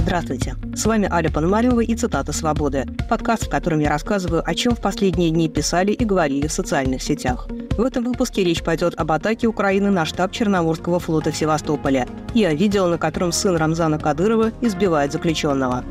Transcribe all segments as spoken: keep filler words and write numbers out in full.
Здравствуйте. С вами Аля Пономарева и «Цитата свободы» – подкаст, в котором я рассказываю, о чем в последние дни писали и говорили в социальных сетях. В этом выпуске речь пойдет об атаке Украины на штаб Черноморского флота в Севастополе и о видео, на котором сын Рамзана Кадырова избивает заключенного.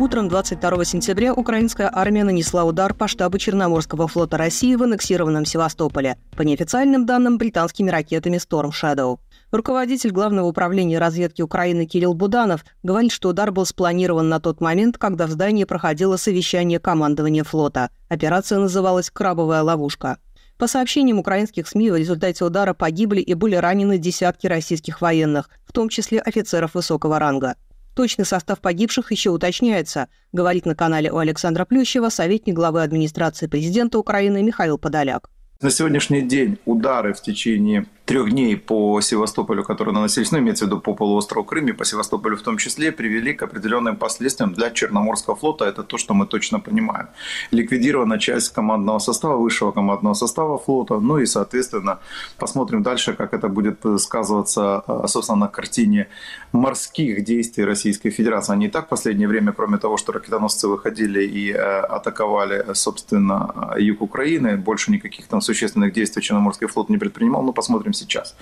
Утром двадцать второго сентября украинская армия нанесла удар по штабу Черноморского флота России в аннексированном Севастополе, по неофициальным данным, британскими ракетами Storm Shadow. Руководитель Главного управления разведки Украины Кирилл Буданов говорит, что удар был спланирован на тот момент, когда в здании проходило совещание командования флота. Операция называлась «Крабовая ловушка». По сообщениям украинских СМИ, в результате удара погибли и были ранены десятки российских военных, в том числе офицеров высокого ранга. Точный состав погибших еще уточняется, говорит на канале у Александра Плющева советник главы администрации президента Украины Михаил Подоляк. На сегодняшний день удары в течение трех дней по Севастополю, которые наносились, ну, имеется в виду по полуострову Крым и по Севастополю в том числе, привели к определенным последствиям для Черноморского флота. Это то, что мы точно понимаем. Ликвидирована часть командного состава, высшего командного состава флота. Ну и, соответственно, посмотрим дальше, как это будет сказываться, собственно, на картине морских действий Российской Федерации. Они и так в последнее время, кроме того, что ракетоносцы выходили и атаковали, собственно, юг Украины, больше никаких там существенных действий Черноморский флот не предпринимал, но посмотрим сейчас.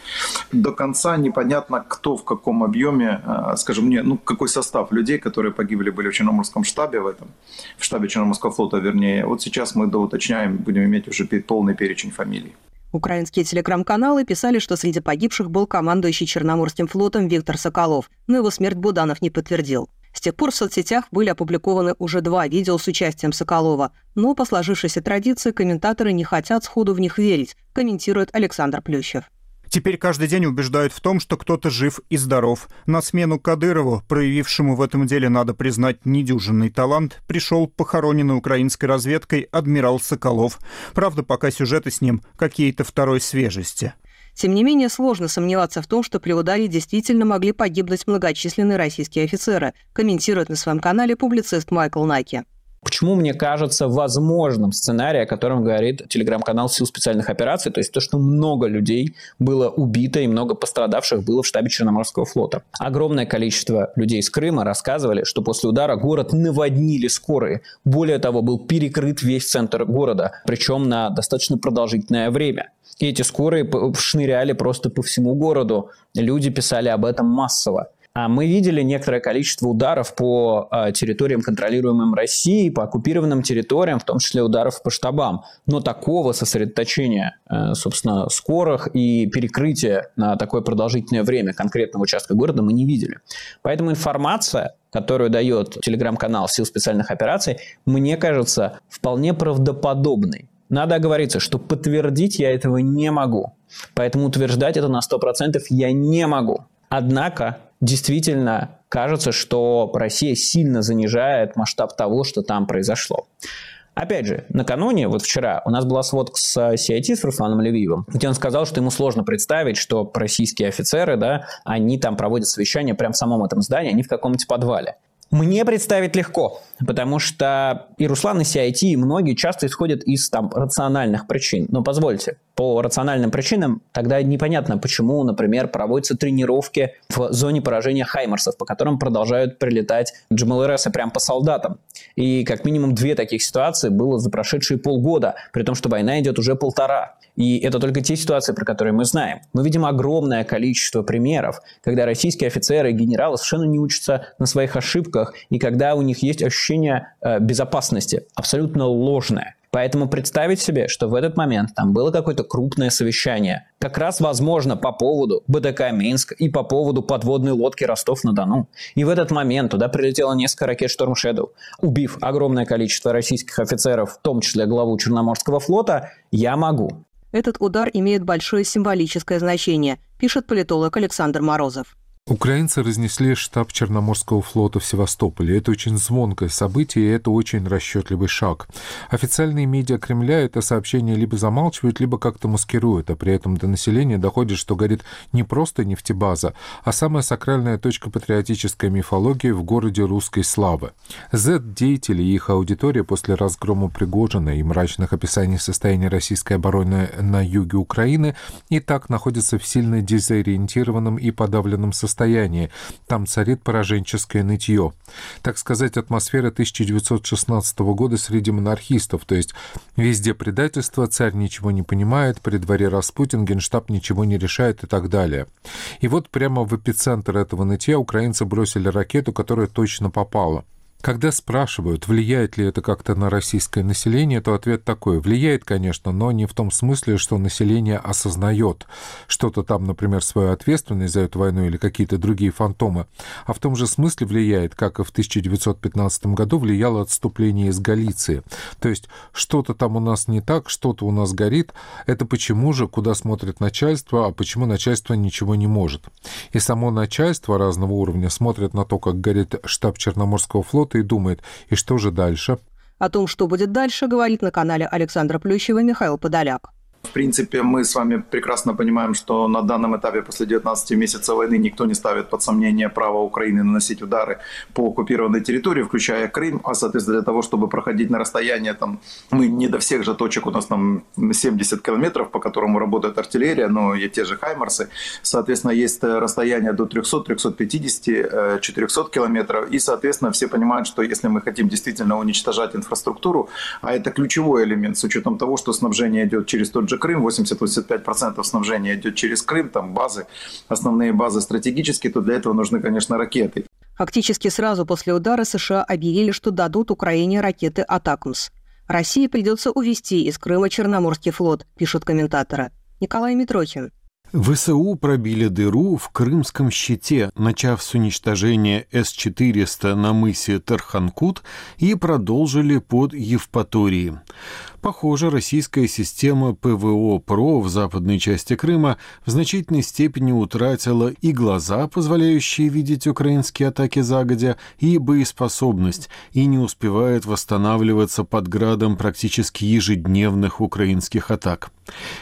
До конца непонятно, кто в каком объеме, скажем мне, ну какой состав людей, которые погибли, были в Черноморском штабе, в этом, в штабе Черноморского флота, вернее. Вот сейчас мы доуточняем, будем иметь уже полный перечень фамилий. Украинские телеграм-каналы писали, что среди погибших был командующий Черноморским флотом Виктор Соколов, но его смерть Буданов не подтвердил. С тех пор в соцсетях были опубликованы уже два видео с участием Соколова, но по сложившейся традиции комментаторы не хотят сходу в них верить, комментирует Александр Плющев. Теперь каждый день убеждают в том, что кто-то жив и здоров. На смену Кадырову, проявившему в этом деле, надо признать, недюжинный талант, пришел похороненный украинской разведкой адмирал Соколов. Правда, пока сюжеты с ним какие-то второй свежести. Тем не менее, сложно сомневаться в том, что при ударе действительно могли погибнуть многочисленные российские офицеры, комментирует на своем канале публицист Майкл Наки. Почему, мне кажется, возможным сценарий, о котором говорит телеграм-канал Сил специальных операций, то есть то, что много людей было убито и много пострадавших было в штабе Черноморского флота. Огромное количество людей с Крыма рассказывали, что после удара город наводнили скорые. Более того, был перекрыт весь центр города, причем на достаточно продолжительное время. И эти скорые шныряли просто по всему городу. Люди писали об этом массово. Мы видели некоторое количество ударов по территориям, контролируемым Россией, по оккупированным территориям, в том числе ударов по штабам. Но такого сосредоточения, собственно, скорых и перекрытия на такое продолжительное время конкретного участка города мы не видели. Поэтому информация, которую дает телеграм-канал Сил специальных операций, мне кажется, вполне правдоподобной. Надо оговориться, что подтвердить я этого не могу. Поэтому утверждать это на сто процентов я не могу. Однако действительно кажется, что Россия сильно занижает масштаб того, что там произошло. Опять же, накануне, вот вчера, у нас была сводка с си ай ти, с Русланом Левиевым, где он сказал, что ему сложно представить, что российские офицеры, да, они там проводят совещание прямо в самом этом здании, они в каком-то подвале. Мне представить легко, потому что и Руслан, и си ай ти, и многие часто исходят из там рациональных причин. Но позвольте, по рациональным причинам тогда непонятно, почему, например, проводятся тренировки в зоне поражения хаймарсов, по которым продолжают прилетать джи эм эл эр эсы прямо по солдатам. И как минимум две таких ситуации было за прошедшие полгода, при том, что война идет уже полтора. И это только те ситуации, про которые мы знаем. Мы видим огромное количество примеров, когда российские офицеры и генералы совершенно не учатся на своих ошибках, и когда у них есть ощущение э, безопасности, абсолютно ложное. Поэтому представить себе, что в этот момент там было какое-то крупное совещание, как раз, возможно, по поводу БДК «Минск» и по поводу подводной лодки «Ростов-на-Дону». И в этот момент туда прилетело несколько ракет «Storm Shadow», убив огромное количество российских офицеров, в том числе главу Черноморского флота, я могу. Этот удар имеет большое символическое значение, пишет политолог Александр Морозов. Украинцы разнесли штаб Черноморского флота в Севастополе. Это очень звонкое событие, и это очень расчетливый шаг. Официальные медиа Кремля это сообщение либо замалчивают, либо как-то маскируют, а при этом до населения доходит, что горит не просто нефтебаза, а самая сакральная точка патриотической мифологии в городе русской славы. Зет-деятели и их аудитория после разгрома Пригожина и мрачных описаний состояния российской обороны на юге Украины и так находятся в сильно дезориентированном и подавленном состоянии. Состоянии. Там царит пораженческое нытье. Так сказать, атмосфера тысяча девятьсот шестнадцатого года среди монархистов, то есть везде предательство, царь ничего не понимает, при дворе Распутин, генштаб ничего не решает и так далее. И вот прямо в эпицентр этого нытья украинцы бросили ракету, которая точно попала. Когда спрашивают, влияет ли это как-то на российское население, то ответ такой. Влияет, конечно, но не в том смысле, что население осознает что-то там, например, свою ответственность за эту войну или какие-то другие фантомы, а в том же смысле влияет, как и в тысяча девятьсот пятнадцатом году влияло отступление из Галиции. То есть что-то там у нас не так, что-то у нас горит. Это почему же, куда смотрит начальство, а почему начальство ничего не может. И само начальство разного уровня смотрит на то, как горит штаб Черноморского флота, и думает, и что же дальше? О том, что будет дальше, говорит на канале Александра Плющева Михаил Подоляк. В принципе, мы с вами прекрасно понимаем, что на данном этапе после девятнадцати месяцев войны никто не ставит под сомнение право Украины наносить удары по оккупированной территории, включая Крым. А, соответственно, для того, чтобы проходить на расстояние, там, мы не до всех же точек, у нас там семьдесят километров, по которому работает артиллерия, но и те же «Хаймарсы». Соответственно, есть расстояние до триста, триста пятьдесят, четыреста километров. И, соответственно, все понимают, что если мы хотим действительно уничтожать инфраструктуру, а это ключевой элемент, с учетом того, что снабжение идет через тот же Крым, восемьдесят-восемьдесят пять процентов снабжения идет через Крым, там базы, основные базы стратегические, то для этого нужны, конечно, ракеты. Фактически сразу после удара США объявили, что дадут Украине ракеты «Атакамс». России придется увести из Крыма Черноморский флот, пишут комментаторы. Николай Митрохин. ВСУ пробили дыру в крымском щите, начав с уничтожения эс четыреста на мысе Тарханкут и продолжили под Евпаторией. Похоже, российская система ПВО-ПРО в западной части Крыма в значительной степени утратила и глаза, позволяющие видеть украинские атаки загодя, и боеспособность, и не успевает восстанавливаться под градом практически ежедневных украинских атак.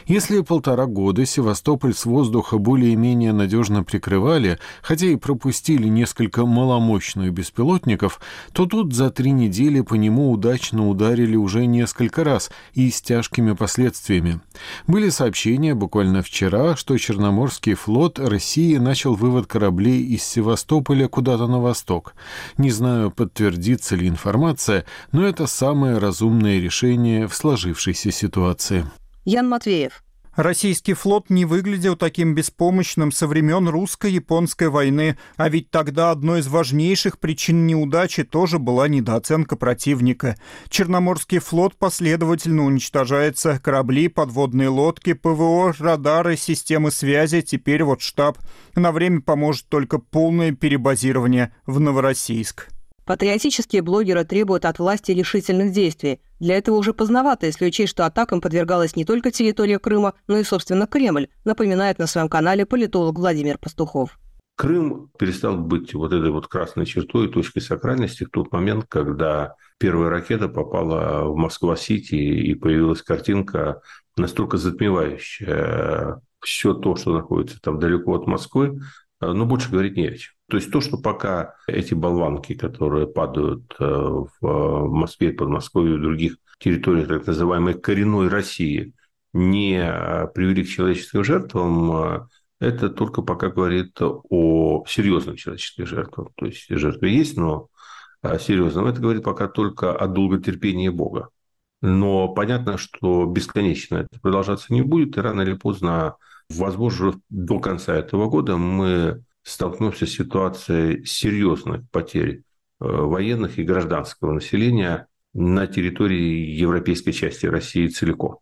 Если полтора года Севастополь с воздуха более-менее надежно прикрывали, хотя и пропустили несколько маломощных беспилотников, то тут за три недели по нему удачно ударили уже несколько раз и с тяжкими последствиями. Были сообщения буквально вчера, что Черноморский флот России начал вывод кораблей из Севастополя куда-то на восток. Не знаю, подтвердится ли информация, но это самое разумное решение в сложившейся ситуации. Ян Матвеев. Российский флот не выглядел таким беспомощным со времен русско-японской войны, а ведь тогда одной из важнейших причин неудачи тоже была недооценка противника. Черноморский флот последовательно уничтожается, корабли, подводные лодки, ПВО, радары, системы связи, теперь вот штаб. На время поможет только полное перебазирование в Новороссийск. Патриотические блогеры требуют от власти решительных действий. Для этого уже поздновато, если учесть, что атакам подвергалась не только территория Крыма, но и, собственно, Кремль, напоминает на своем канале политолог Владимир Пастухов. Крым перестал быть вот этой вот красной чертой, точкой сакральности в тот момент, когда первая ракета попала в Москва-Сити и появилась картинка, настолько затмевающая все то, что находится там далеко от Москвы, но больше говорить не о чем. То есть то, что пока эти болванки, которые падают в Москве, Подмосковье и других территориях так называемой коренной России, не привели к человеческим жертвам, это только пока говорит о серьезных человеческих жертвах. То есть жертвы есть, но серьезным. Это говорит пока только о долготерпении Бога. Но понятно, что бесконечно это продолжаться не будет, и рано или поздно, возможно, до конца этого года мы столкнулся с ситуацией серьезных потерь военных и гражданского населения на территории европейской части России целиком.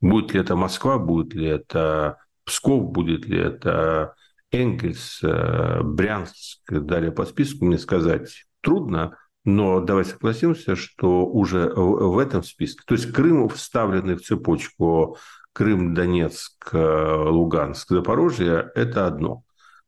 Будет ли это Москва, будет ли это Псков, будет ли это Энгельс, Брянск, далее по списку, мне сказать трудно, но давайте согласимся, что уже в этом списке, то есть Крым, вставленный в цепочку Крым, Донецк, Луганск, Запорожье, это одно.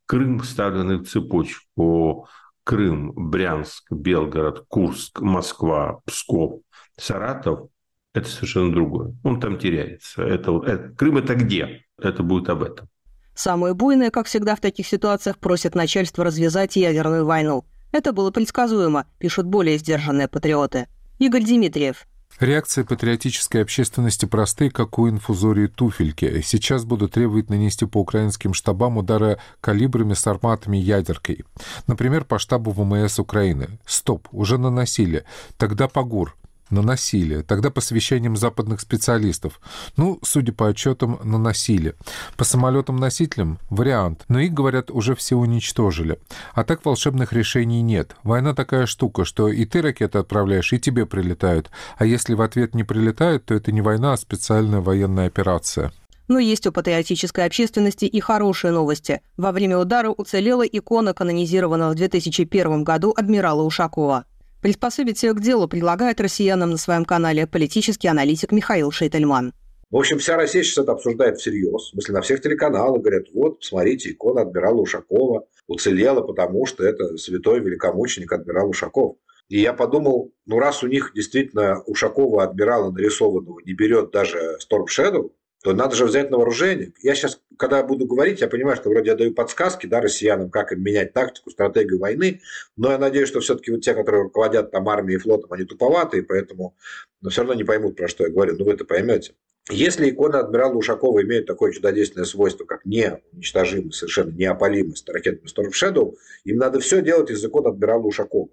Крым вставлены в цепочку: Крым, Брянск, Белгород, Курск, Москва, Псков, Саратов. Это совершенно другое. Он там теряется. Это, это, Крым – это где? Это будет об этом. Самые буйные, как всегда в таких ситуациях, просят начальство развязать ядерную войну. Это было предсказуемо, пишут более сдержанные патриоты. Игорь Дмитриев. Реакции патриотической общественности просты, как у инфузории туфельки. Сейчас будут требовать нанести по украинским штабам удары калибрами с арматами ядеркой. Например, по штабу ВМС Украины. Стоп, уже наносили. Тогда по ГУР. Наносили. Тогда по совещаниям западных специалистов. Ну, судя по отчетам, наносили. По самолетам-носителям – вариант. Но их, говорят, уже все уничтожили. А так волшебных решений нет. Война такая штука, что и ты ракеты отправляешь, и тебе прилетают. А если в ответ не прилетают, то это не война, а специальная военная операция. Но есть у патриотической общественности и хорошие новости. Во время удара уцелела икона канонизированного в две тысячи первом году адмирала Ушакова. Приспособить ее к делу предлагает россиянам на своем канале политический аналитик Михаил Шейтельман. В общем, вся Россия сейчас это обсуждает всерьез. В смысле, на всех телеканалах говорят, вот, смотрите, икона адмирала Ушакова уцелела, потому что это святой великомученик адмирал Ушаков. И я подумал, ну раз у них действительно Ушакова адмирала нарисованного не берет даже Storm Shadow, то надо же взять на вооружение. Я сейчас, когда буду говорить, я понимаю, что вроде я даю подсказки, да, россиянам, как им менять тактику, стратегию войны, но я надеюсь, что все-таки вот те, которые руководят там армией и флотом, они туповатые, поэтому но все равно не поймут, про что я говорю, но вы это поймете. Если икона адмирала Ушакова имеет такое чудодейственное свойство, как неуничтожимость, совершенно неопалимость ракетами Storm Shadow, им надо все делать из иконы адмирала Ушакова.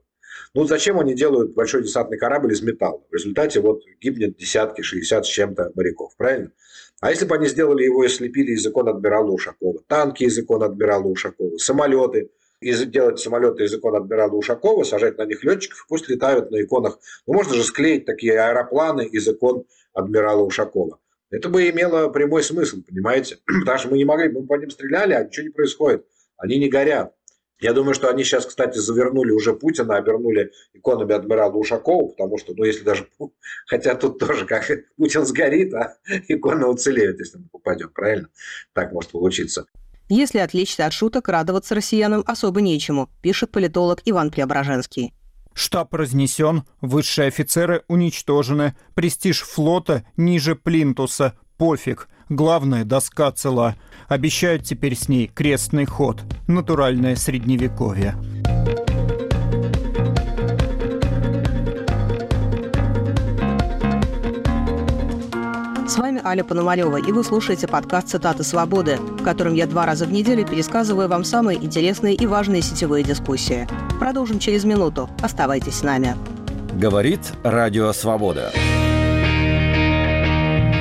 Ну, зачем они делают большой десантный корабль из металла? В результате вот гибнет десятки, шестьдесят с чем-то моряков, правильно? А если бы они сделали его и слепили из икон адмирала Ушакова, танки из икон адмирала Ушакова, самолеты, из, делать самолеты из икон адмирала Ушакова, сажать на них летчиков, пусть летают на иконах. Ну, можно же склеить такие аэропланы из икон адмирала Ушакова. Это бы имело прямой смысл, понимаете? Потому что мы не могли, мы по ним стреляли, а ничего не происходит, они не горят. Я думаю, что они сейчас, кстати, завернули уже Путина, обернули иконами адмирала Ушакова, потому что, ну, если даже... Хотя тут тоже как Путин сгорит, а икона уцелеет, если мы попадем, правильно? Так может получиться. Если отвлечься от шуток, радоваться россиянам особо нечему, пишет политолог Иван Преображенский. Штаб разнесен, высшие офицеры уничтожены, престиж флота ниже плинтуса, пофиг. Главное, доска цела. Обещают теперь с ней крестный ход. Натуральное средневековье. С вами Аля Пономарева, и вы слушаете подкаст «Цитата свободы», в котором я два раза в неделю пересказываю вам самые интересные и важные сетевые дискуссии. Продолжим через минуту. Оставайтесь с нами. Говорит Радио Свобода.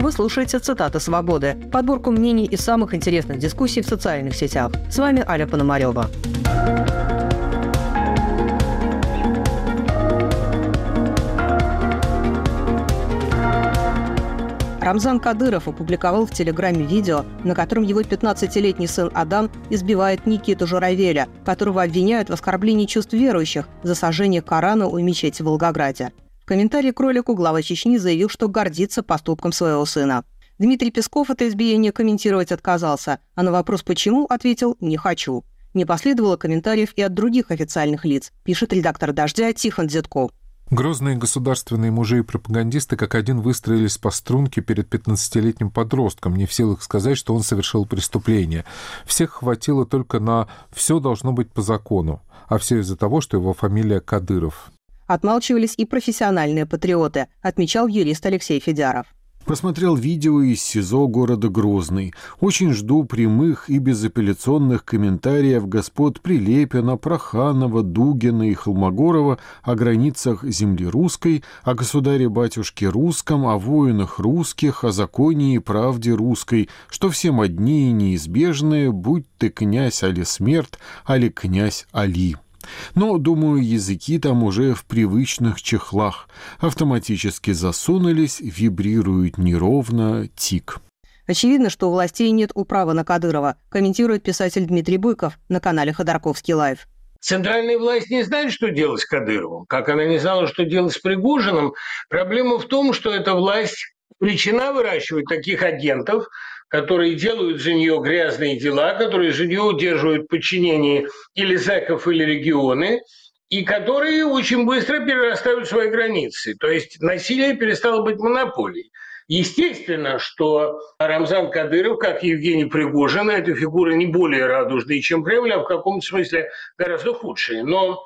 Вы слушаете «Цитаты свободы» – подборку мнений и самых интересных дискуссий в социальных сетях. С вами Аля Пономарева. Рамзан Кадыров опубликовал в Телеграме видео, на котором его пятнадцатилетний сын Адам избивает Никиту Журавеля, которого обвиняют в оскорблении чувств верующих за сожжение Корана у мечети в Волгограде. В комментарии к ролику глава Чечни заявил, что гордится поступком своего сына. Дмитрий Песков это избиение комментировать отказался, а на вопрос «почему?» ответил «не хочу». Не последовало комментариев и от других официальных лиц, пишет редактор «Дождя» Тихон Дзядко. Грозные государственные мужи и пропагандисты как один выстроились по струнке перед пятнадцатилетним подростком, не в силах сказать, что он совершил преступление. Всех хватило только на «все должно быть по закону», а все из-за того, что его фамилия Кадыров. Отмалчивались и профессиональные патриоты, отмечал юрист Алексей Федяров. Посмотрел видео из СИЗО города Грозный. Очень жду прямых и безапелляционных комментариев господ Прилепина, Проханова, Дугина и Холмогорова о границах земли русской, о государе-батюшке русском, о воинах русских, о законе и правде русской, что всем одни и неизбежные, будь ты князь али смерть, али князь Али. Но, думаю, языки там уже в привычных чехлах. Автоматически засунулись, вибрирует неровно, тик. Очевидно, что у властей нет управы на Кадырова, комментирует писатель Дмитрий Быков на канале Ходорковский Лайв. Центральная власть не знает, что делать с Кадыровым. Как она не знала, что делать с Пригожиным. Проблема в том, что эта власть причина выращивать таких агентов, которые делают за нее грязные дела, которые за нее удерживают подчинение или зэков, или регионы, и которые очень быстро перерастают свои границы. То есть насилие перестало быть монополией. Естественно, что Рамзан Кадыров, как и Евгений Пригожин, эта фигура не более радужная, чем Кремль, а в каком-то смысле гораздо худшая. Но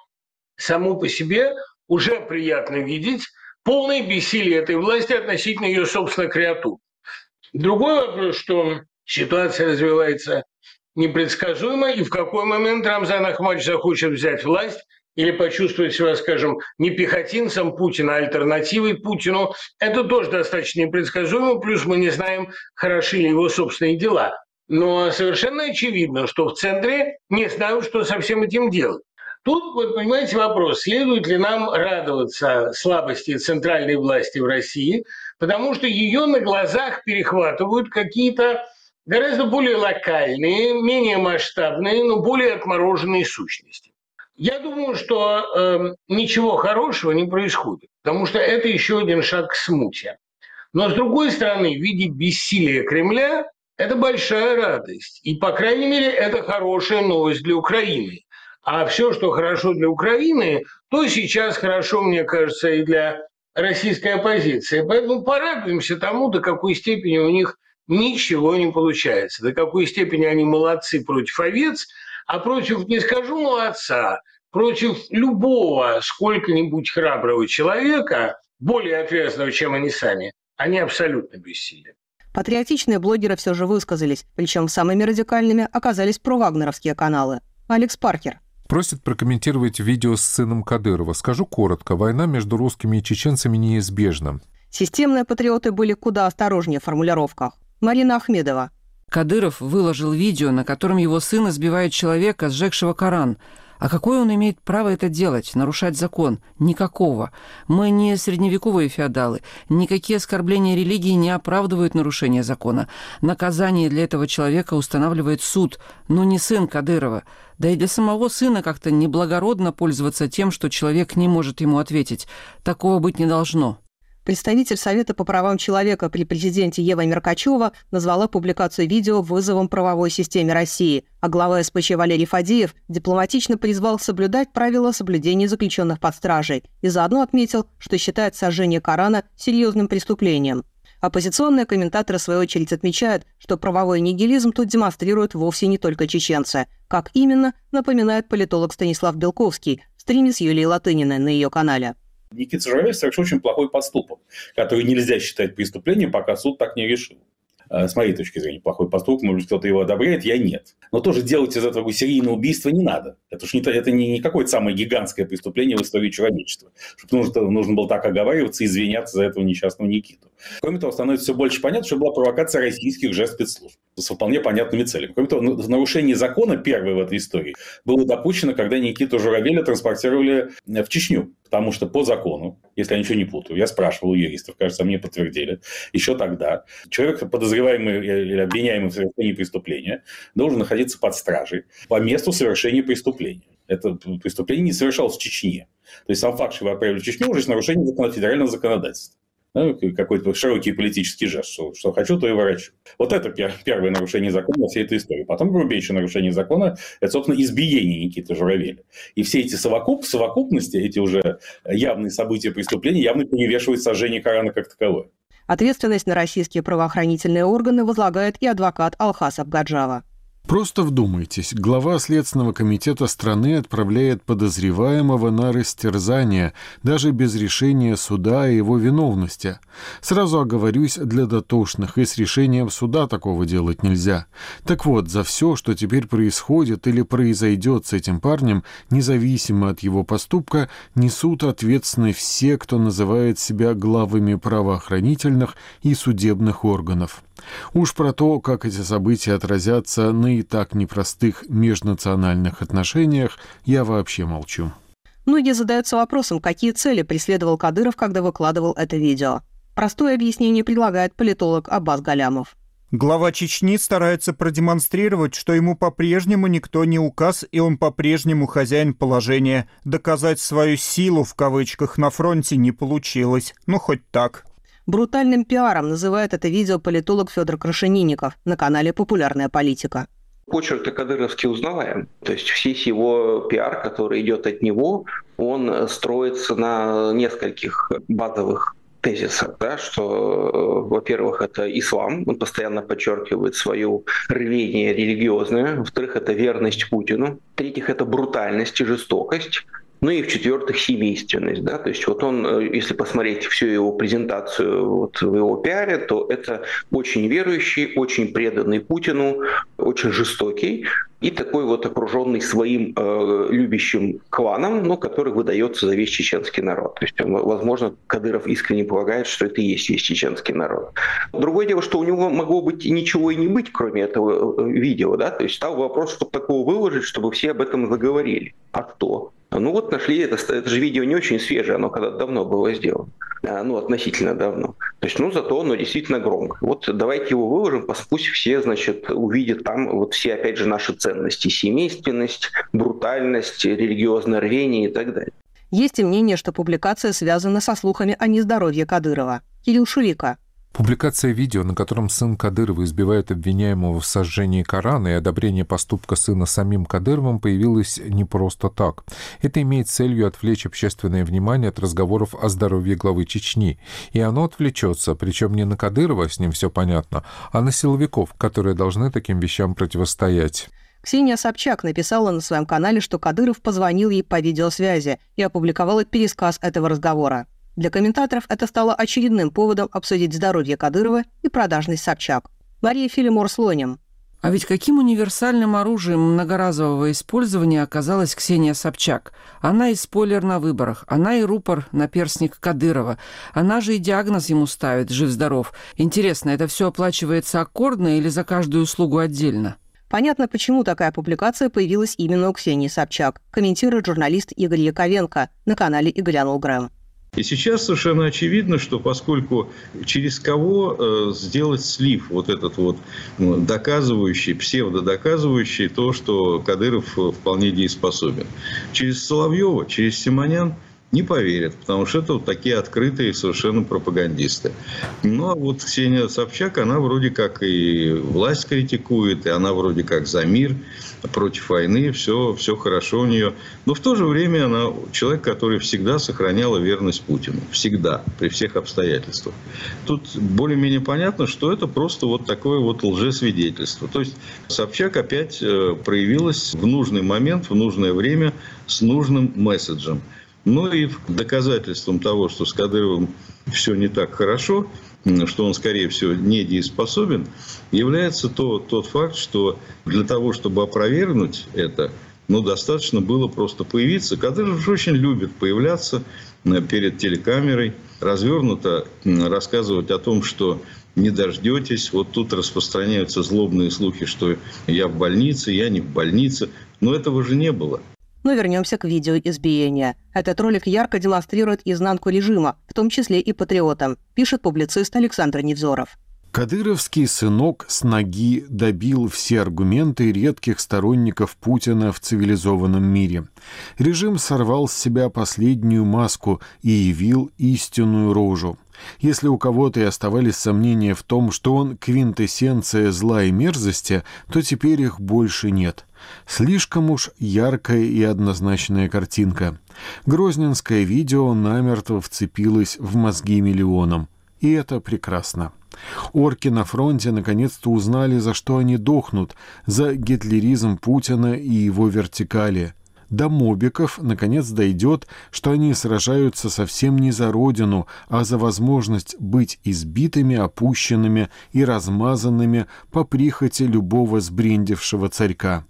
само по себе уже приятно видеть полное бессилие этой власти относительно ее собственной креатуры. Другой вопрос, что ситуация развивается непредсказуемо, и в какой момент Рамзан Ахматович захочет взять власть или почувствовать себя, скажем, не пехотинцем Путина, а альтернативой Путину, это тоже достаточно непредсказуемо, плюс мы не знаем, хороши ли его собственные дела. Но совершенно очевидно, что в центре не знают, что со всем этим делать. Тут, вот, понимаете, вопрос, следует ли нам радоваться слабости центральной власти в России, потому что ее на глазах перехватывают какие-то гораздо более локальные, менее масштабные, но более отмороженные сущности. Я думаю, что э, ничего хорошего не происходит, потому что это еще один шаг к смуте. Но, с другой стороны, видеть бессилие Кремля – это большая радость. И, по крайней мере, это хорошая новость для Украины. А все, что хорошо для Украины, то сейчас хорошо, мне кажется, и для российской оппозиции. Поэтому порадуемся тому, до какой степени у них ничего не получается, до какой степени они молодцы против овец, а против, не скажу молодца, против любого сколько-нибудь храброго человека, более отвязного, чем они сами, они абсолютно бессильны. Патриотичные блогеры все же высказались, причем самыми радикальными оказались провагнеровские каналы. Алекс Паркер просит прокомментировать видео с сыном Кадырова. Скажу коротко, война между русскими и чеченцами неизбежна. Системные патриоты были куда осторожнее в формулировках. Марина Ахмедова. Кадыров выложил видео, на котором его сын избивает человека, сжегшего Коран. А какое он имеет право это делать, нарушать закон? Никакого. Мы не средневековые феодалы. Никакие оскорбления религии не оправдывают нарушение закона. Наказание для этого человека устанавливает суд. Но не сын Кадырова. Да и для самого сына как-то неблагородно пользоваться тем, что человек не может ему ответить. Такого быть не должно. Представитель Совета по правам человека при президенте Ева Меркачева назвала публикацию видео вызовом правовой системе России, а глава эс пэ че Валерий Фадеев дипломатично призвал соблюдать правила соблюдения заключенных под стражей и заодно отметил, что считает сожжение Корана серьезным преступлением. Оппозиционные комментаторы, в свою очередь, отмечают, что правовой нигилизм тут демонстрируют вовсе не только чеченцы. Как именно, напоминает политолог Станислав Белковский в стриме с Юлией Латыниной на ее канале. Никита Журавель совершил очень плохой поступок, который нельзя считать преступлением, пока суд так не решил. С моей точки зрения, плохой поступок, может быть, кто-то его одобряет, я нет. Но тоже делать из этого серийное убийство не надо. Это же не, это не, не какое-то самое гигантское преступление в истории человечества. Чтобы нужно, нужно было так оговариваться и извиняться за этого несчастного Никиту. Кроме того, становится все больше понятно, что была провокация российских же спецслужб с вполне понятными целями. Кроме того, нарушение закона, первое в этой истории, было допущено, когда Никиту Журавеля транспортировали в Чечню. Потому что по закону, если я ничего не путаю, я спрашивал у юристов, кажется, мне подтвердили, еще тогда, человек, подозреваемый или обвиняемый в совершении преступления, должен находиться под стражей по месту совершения преступления. Это преступление не совершалось в Чечне. То есть сам факт, что вы отправили в Чечню, уже нарушение федерального законодательства. Ну, какой-то широкий политический жест, что, что хочу, то и ворочу. Вот это пер- первое нарушение закона во всей этой истории. Потом грубейшее нарушение закона – это, собственно, избиение Никиты Журавеля. И все эти совокуп, совокупности, эти уже явные события преступления явно перевешивают сожжение Корана как таковое. Ответственность на российские правоохранительные органы возлагает и адвокат Алхас Абгаджава. Просто вдумайтесь, глава Следственного комитета страны отправляет подозреваемого на растерзание, даже без решения суда о его виновности. Сразу оговорюсь для дотошных, и с решением суда такого делать нельзя. Так вот, за все, что теперь происходит или произойдет с этим парнем, независимо от его поступка, несут ответственность все, кто называет себя главами правоохранительных и судебных органов. Уж про то, как эти события отразятся на и так непростых межнациональных отношениях, я вообще молчу. Многие задаются вопросом, какие цели преследовал Кадыров, когда выкладывал это видео. Простое объяснение предлагает политолог Аббас Галямов. Глава Чечни старается продемонстрировать, что ему по-прежнему никто не указ, и он по-прежнему хозяин положения. Доказать свою «силу» в кавычках на фронте не получилось. Ну, хоть так. Брутальным пиаром называет это видео политолог Федор Крашенинников на канале «Популярная политика». Почерк-то кадыровский узнаваем. То есть весь его пиар, который идет от него, он строится на нескольких базовых тезисах. Да? Что, во-первых, это ислам. Он постоянно подчеркивает свое рвение религиозное. Во-вторых, это верность Путину. В-третьих, это брутальность и жестокость. Ну и в-четвертых, семейственность. Да? То есть вот он, если посмотреть всю его презентацию вот, в его пиаре, то это очень верующий, очень преданный Путину, очень жестокий и такой вот окруженный своим э, любящим кланом, ну, который выдается за весь чеченский народ. То есть, возможно, Кадыров искренне полагает, что это и есть весь чеченский народ. Другое дело, что у него могло быть ничего и не быть, кроме этого видео. Да? То есть стал вопрос, чтобы такого выложить, чтобы все об этом заговорили. А кто? Ну вот нашли, это, это же видео не очень свежее, оно когда-то давно было сделано, ну относительно давно. То есть, ну зато оно действительно громко. Вот давайте его выложим, пусть все, значит, увидят там вот все, опять же, наши ценности, семейственность, брутальность, религиозное рвение и так далее. Есть и мнение, что публикация связана со слухами о нездоровье Кадырова. Кирилл Шулика. Публикация видео, на котором сын Кадырова избивает обвиняемого в сожжении Корана и одобрение поступка сына самим Кадыровым, появилась не просто так. Это имеет целью отвлечь общественное внимание от разговоров о здоровье главы Чечни. И оно отвлечется, причем не на Кадырова, с ним все понятно, а на силовиков, которые должны таким вещам противостоять. Ксения Собчак написала на своем канале, что Кадыров позвонил ей по видеосвязи и опубликовала пересказ этого разговора. Для комментаторов это стало очередным поводом обсудить здоровье Кадырова и продажность Собчак. Мария Филимор-Слоним. А ведь каким универсальным оружием многоразового использования оказалась Ксения Собчак? Она и спойлер на выборах, она и рупор на перстник Кадырова, она же и диагноз ему ставит «жив-здоров». Интересно, это все оплачивается аккордно или за каждую услугу отдельно? Понятно, почему такая публикация появилась именно у Ксении Собчак, комментирует журналист Игорь Яковенко на канале «Игорь Англгрэм». И сейчас совершенно очевидно, что поскольку через кого сделать слив вот этот вот доказывающий, псевдодоказывающий то, что Кадыров вполне дееспособен. Через Соловьева, через Симонян не поверят, потому что это вот такие открытые совершенно пропагандисты. Ну а вот Ксения Собчак, она вроде как и власть критикует, и она вроде как за мир, против войны, все, все хорошо у нее. Но в то же время она человек, который всегда сохраняла верность Путину. Всегда, при всех обстоятельствах. Тут более-менее понятно, что это просто вот такое вот лжесвидетельство. То есть Собчак опять проявилась в нужный момент, в нужное время, с нужным месседжем. Ну и доказательством того, что с Кадыровым все не так хорошо, что он, скорее всего, недееспособен, является то, тот факт, что для того, чтобы опровергнуть это, ну, достаточно было просто появиться. Кадыров же очень любит появляться перед телекамерой, развернуто рассказывать о том, что не дождетесь. Вот тут распространяются злобные слухи, что я в больнице, я не в больнице. Но этого же не было. Но вернемся к видео избиения. Этот ролик ярко демонстрирует изнанку режима, в том числе и патриотам, пишет публицист Александр Невзоров. Кадыровский сынок с ноги добил все аргументы редких сторонников Путина в цивилизованном мире. Режим сорвал с себя последнюю маску и явил истинную рожу. Если у кого-то и оставались сомнения в том, что он квинтэссенция зла и мерзости, то теперь их больше нет. Слишком уж яркая и однозначная картинка. Грозненское видео намертво вцепилось в мозги миллионам. И это прекрасно. Орки на фронте наконец-то узнали, за что они дохнут, за гитлеризм Путина и его вертикали. До мобиков наконец дойдет, что они сражаются совсем не за родину, а за возможность быть избитыми, опущенными и размазанными по прихоти любого сбрендившего царька.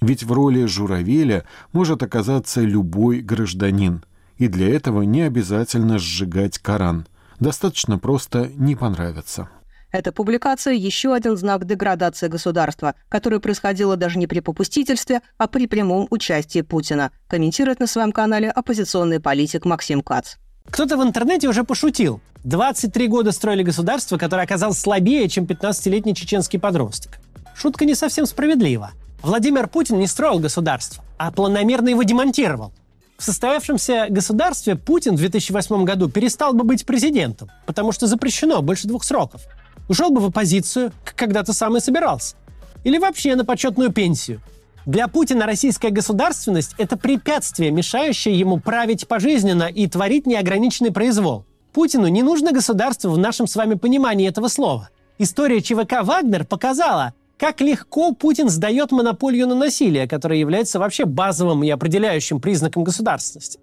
Ведь в роли Журавеля может оказаться любой гражданин. И для этого не обязательно сжигать Коран. Достаточно просто не понравится. Эта публикация – еще один знак деградации государства, которая происходила даже не при попустительстве, а при прямом участии Путина, комментирует на своем канале оппозиционный политик Максим Кац. Кто-то в интернете уже пошутил. двадцать три года строили государство, которое оказалось слабее, чем пятнадцатилетний чеченский подросток. Шутка не совсем справедлива. Владимир Путин не строил государство, а планомерно его демонтировал. В состоявшемся государстве Путин в две тысячи восьмом году перестал бы быть президентом, потому что запрещено больше двух сроков. Ушел бы в оппозицию, как когда-то сам и собирался. Или вообще на почетную пенсию. Для Путина российская государственность – это препятствие, мешающее ему править пожизненно и творить неограниченный произвол. Путину не нужно государство в нашем с вами понимании этого слова. История ЧВК «Вагнер» показала, как легко Путин сдает монополию на насилие, которое является вообще базовым и определяющим признаком государственности.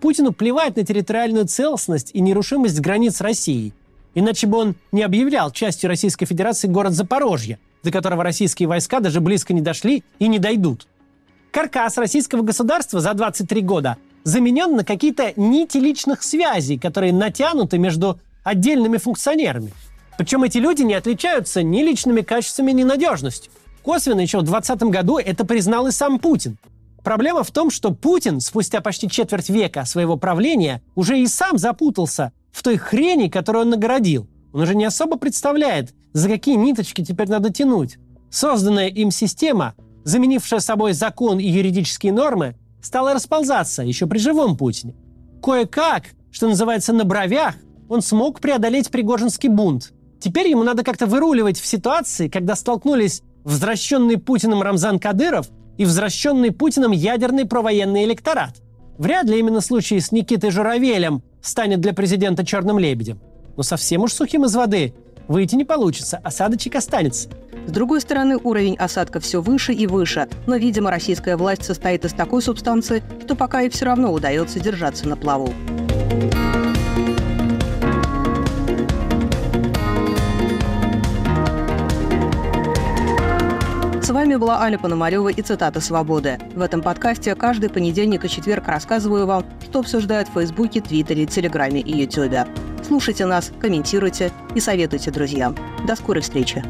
Путину плевать на территориальную целостность и нерушимость границ России. Иначе бы он не объявлял частью Российской Федерации город Запорожье, до которого российские войска даже близко не дошли и не дойдут. Каркас российского государства за двадцать три года заменен на какие-то нити личных связей, которые натянуты между отдельными функционерами. Причем эти люди не отличаются ни личными качествами, ни надежностью. Косвенно еще в двадцатом году это признал и сам Путин. Проблема в том, что Путин спустя почти четверть века своего правления уже и сам запутался в той хрени, которую он нагородил. Он уже не особо представляет, за какие ниточки теперь надо тянуть. Созданная им система, заменившая собой закон и юридические нормы, стала расползаться еще при живом Путине. Кое-как, что называется, на бровях, он смог преодолеть Пригожинский бунт. Теперь ему надо как-то выруливать в ситуации, когда столкнулись взращенный Путиным Рамзан Кадыров и взращенный Путиным ядерный провоенный электорат. Вряд ли именно случай с Никитой Журавелем станет для президента черным лебедем. Но совсем уж сухим из воды выйти не получится, осадочек останется. С другой стороны, уровень осадка все выше и выше, но, видимо, российская власть состоит из такой субстанции, что пока ей все равно удается держаться на плаву. С вами была Аля Пономарева и «Цитата свободы». В этом подкасте каждый понедельник и четверг рассказываю вам, что обсуждают в Фейсбуке, Твиттере, Телеграме и Ютубе. Слушайте нас, комментируйте и советуйте друзьям. До скорой встречи!